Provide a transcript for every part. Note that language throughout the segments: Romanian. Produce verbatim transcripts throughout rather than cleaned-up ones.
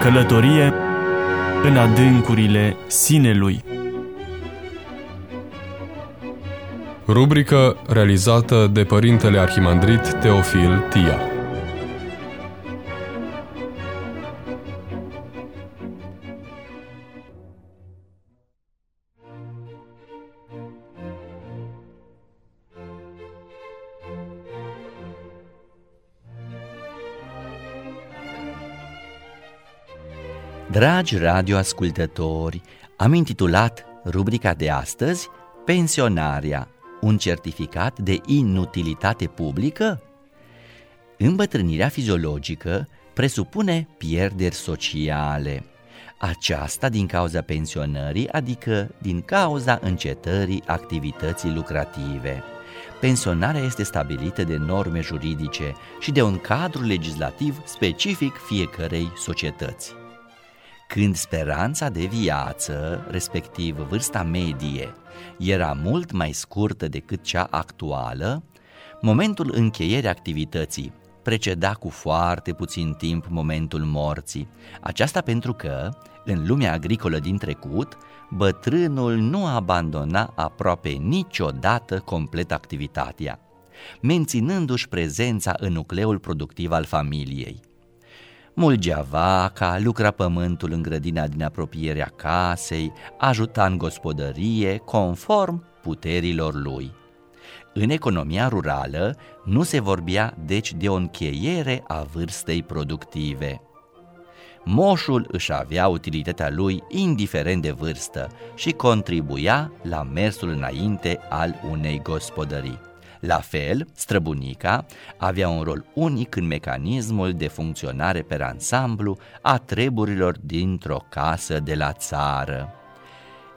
Călătorie în adâncurile sinelui. Rubrică realizată de Părintele Arhimandrit Teofil Tia. Dragi radioascultători, am intitulat rubrica de astăzi Pensionarea, un certificat de inutilitate publică? Îmbătrânirea fiziologică presupune pierderi sociale. Aceasta din cauza pensionării, adică din cauza încetării activității lucrative. Pensionarea este stabilită de norme juridice și de un cadru legislativ specific fiecărei societăți. Când speranța de viață, respectiv vârsta medie, era mult mai scurtă decât cea actuală, momentul încheierii activității preceda cu foarte puțin timp momentul morții. Aceasta pentru că, în lumea agricolă din trecut, bătrânul nu abandona aproape niciodată complet activitatea, menținându-și prezența în nucleul productiv al familiei. Mulgea vaca, lucra pământul în grădina din apropierea casei, ajuta în gospodărie, conform puterilor lui. În economia rurală nu se vorbea deci de o încheiere a vârstei productive. Moșul își avea utilitatea lui indiferent de vârstă și contribuia la mersul înainte al unei gospodării. La fel, străbunica avea un rol unic în mecanismul de funcționare per ansamblu a treburilor dintr-o casă de la țară.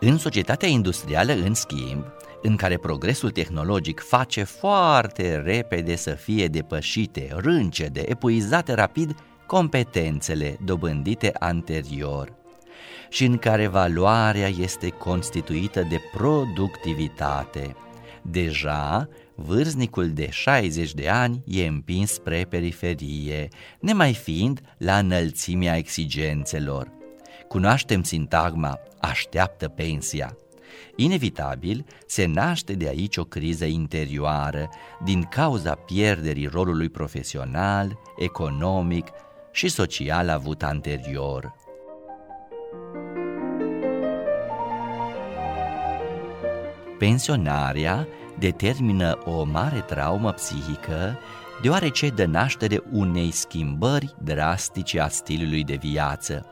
În societatea industrială, în schimb, în care progresul tehnologic face foarte repede să fie depășite, râncede, epuizate rapid competențele dobândite anterior și în care valoarea este constituită de productivitate, deja vârstnicul de șaizeci de ani e împins spre periferie, nemai fiind la înălțimea exigențelor. Cunoaștem sintagma „așteaptă pensia”. Inevitabil, se naște de aici o criză interioară din cauza pierderii rolului profesional, economic și social avut anterior. Pensionarea determină o mare traumă psihică, deoarece dă naștere unei schimbări drastice a stilului de viață.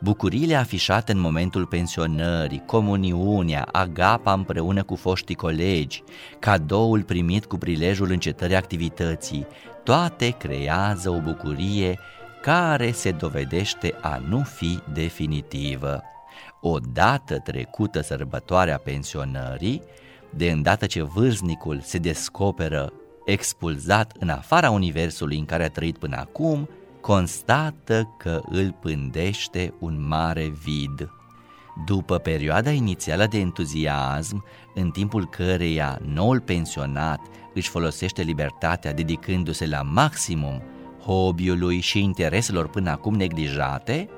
Bucuriile afișate în momentul pensionării, comuniunea, agapa împreună cu foștii colegi, cadoul primit cu prilejul încetării activității, toate creează o bucurie care se dovedește a nu fi definitivă. Odată trecută sărbătoarea pensionării, de îndată ce vârstnicul se descoperă expulzat în afara universului în care a trăit până acum, constată că îl pândește un mare vid. După perioada inițială de entuziasm, în timpul căreia noul pensionat își folosește libertatea dedicându-se la maximum hobby-ului și intereselor până acum neglijate,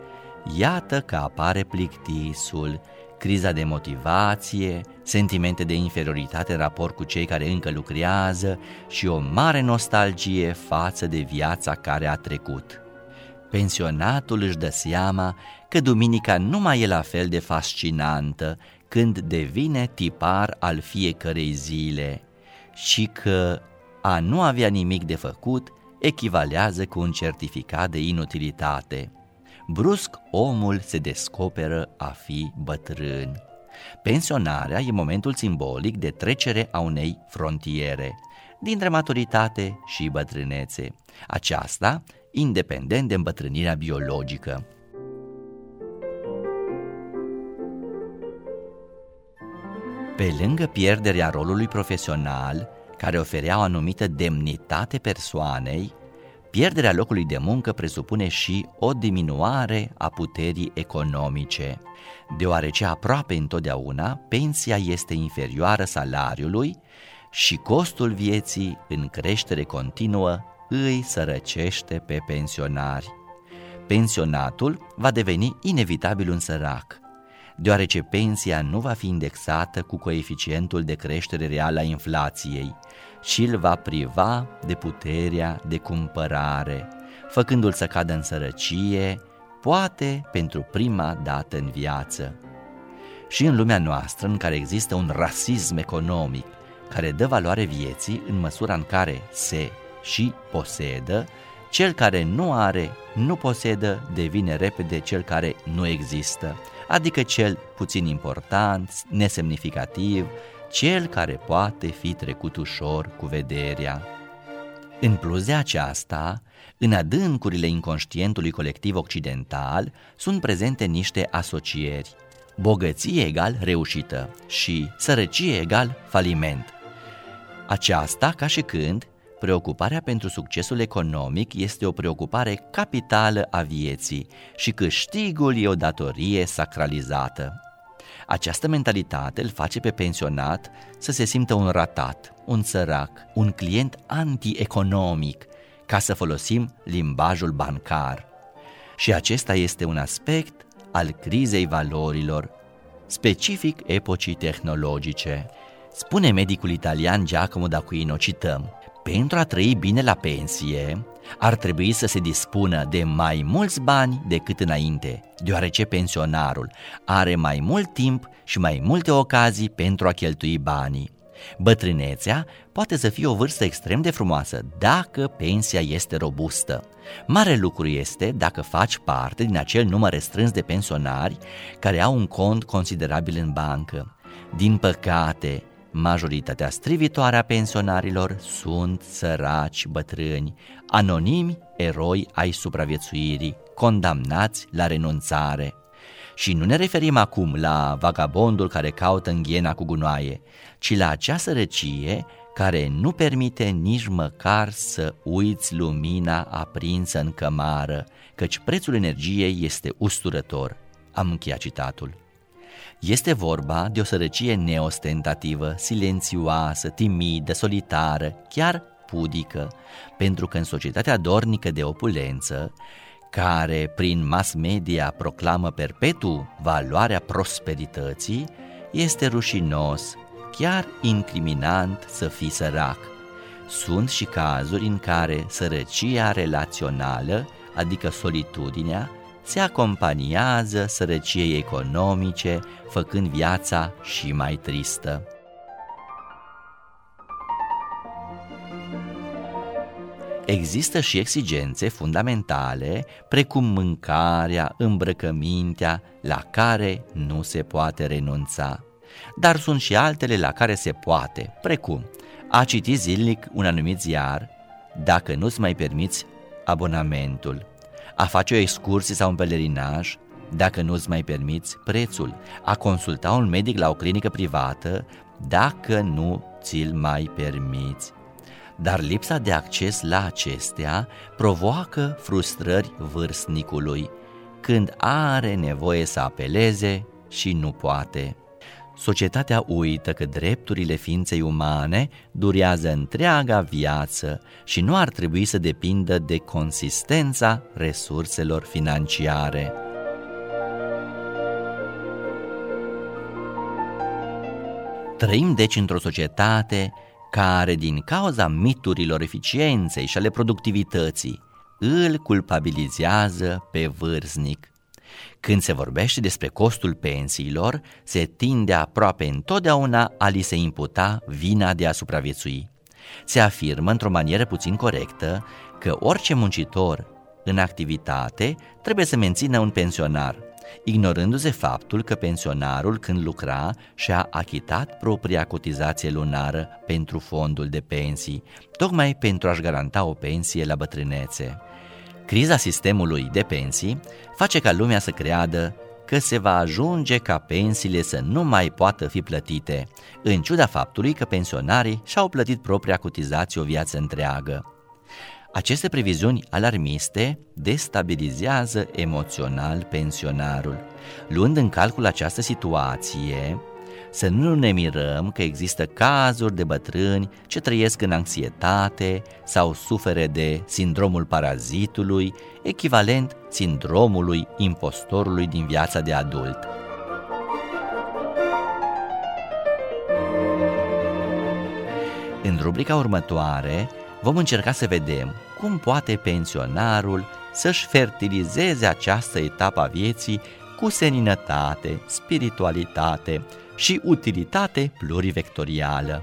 iată că apare plictisul, criza de motivație, sentimente de inferioritate în raport cu cei care încă lucrează și o mare nostalgie față de viața care a trecut. Pensionatul își dă seama că duminica nu mai e la fel de fascinantă când devine tipar al fiecărei zile și că a nu avea nimic de făcut echivalează cu un certificat de inutilitate. Brusc, omul se descoperă a fi bătrân. Pensionarea e momentul simbolic de trecere a unei frontiere dintre maturitate și bătrânețe, aceasta independent de îmbătrânirea biologică. Pe lângă pierderea rolului profesional, care oferea o anumită demnitate persoanei, pierderea locului de muncă presupune și o diminuare a puterii economice, deoarece aproape întotdeauna pensia este inferioară salariului și costul vieții în creștere continuă îi sărăcește pe pensionari. Pensionatul va deveni inevitabil un sărac, deoarece pensia nu va fi indexată cu coeficientul de creștere reală a inflației și îl va priva de puterea de cumpărare, făcându-l să cadă în sărăcie, poate pentru prima dată în viață. Și în lumea noastră, în care există un rasism economic care dă valoare vieții în măsura în care se și posedă, cel care nu are, nu posedă, devine repede cel care nu există, adică cel puțin important, nesemnificativ, cel care poate fi trecut ușor cu vederea. În plus de aceasta, în adâncurile inconștientului colectiv occidental sunt prezente niște asocieri: bogăție egal reușită și sărăcie egal faliment. Aceasta ca și când preocuparea pentru succesul economic este o preocupare capitală a vieții și câștigul e o datorie sacralizată. Această mentalitate îl face pe pensionat să se simtă un ratat, un sărac, un client antieconomic, ca să folosim limbajul bancar. Și acesta este un aspect al crizei valorilor, specific epocii tehnologice. Spune medicul italian Giacomo D'Aquino, cităm: pentru a trăi bine la pensie, ar trebui să se dispună de mai mulți bani decât înainte, deoarece pensionarul are mai mult timp și mai multe ocazii pentru a cheltui banii. Bătrânețea poate să fie o vârstă extrem de frumoasă dacă pensia este robustă. Mare lucru este dacă faci parte din acel număr restrâns de pensionari care au un cont considerabil în bancă. Din păcate, majoritatea strivitoare a pensionarilor sunt săraci bătrâni, anonimi eroi ai supraviețuirii, condamnați la renunțare. Și nu ne referim acum la vagabondul care caută înghiena cu gunoaie, ci la acea sărăcie care nu permite nici măcar să uiți lumina aprinsă în cămară, căci prețul energiei este usturător. Am încheiat citatul. Este vorba de o sărăcie neostentativă, silențioasă, timidă, solitară, chiar pudică, pentru că în societatea dornică de opulență, care prin mass media proclamă perpetu valoarea prosperității, este rușinos, chiar incriminant să fii sărac. Sunt și cazuri în care sărăcia relațională, adică solitudinea, se acompaniază sărăciei economice, făcând viața și mai tristă. Există și exigențe fundamentale, precum mâncarea, îmbrăcămintea, la care nu se poate renunța. Dar sunt și altele la care se poate, precum a citi zilnic un anumit ziar, dacă nu-ți mai permiți abonamentul, a face o excursie sau un pelerinaj, dacă nu-ți mai permiți prețul, a consulta un medic la o clinică privată, dacă nu ți-l mai permiți. Dar lipsa de acces la acestea provoacă frustrări vârstnicului, când are nevoie să apeleze și nu poate. Societatea uită că drepturile ființei umane durează întreaga viață și nu ar trebui să depindă de consistența resurselor financiare. Trăim deci într-o societate care, din cauza miturilor eficienței și ale productivității, îl culpabilizează pe vârstnic. Când se vorbește despre costul pensiilor, se tinde aproape întotdeauna a li se imputa vina de a supraviețui. Se afirmă într-o manieră puțin corectă că orice muncitor în activitate trebuie să mențină un pensionar, ignorându-se faptul că pensionarul, când lucra, și-a achitat propria cotizație lunară pentru fondul de pensii, tocmai pentru a-și garanta o pensie la bătrânețe. Criza sistemului de pensii face ca lumea să creadă că se va ajunge ca pensiile să nu mai poată fi plătite, în ciuda faptului că pensionarii și-au plătit propria cotizație o viață întreagă. Aceste previziuni alarmiste destabilizează emoțional pensionarul. Luând în calcul această situație, Să nu ne mirăm că există cazuri de bătrâni ce trăiesc în anxietate sau suferă de sindromul parazitului, echivalent sindromului impostorului din viața de adult. În rubrica următoare vom încerca să vedem cum poate pensionarul să-și fertilizeze această etapă a vieții cu seninătate, spiritualitate și utilitate plurivectorială.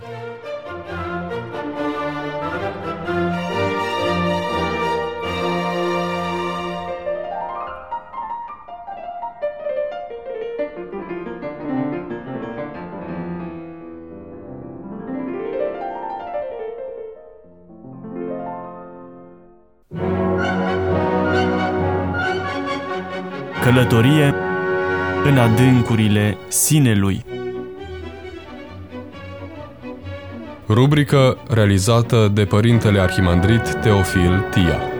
Călătorie în adâncurile sinelui. Rubrică realizată de Părintele Arhimandrit Teofil Tia.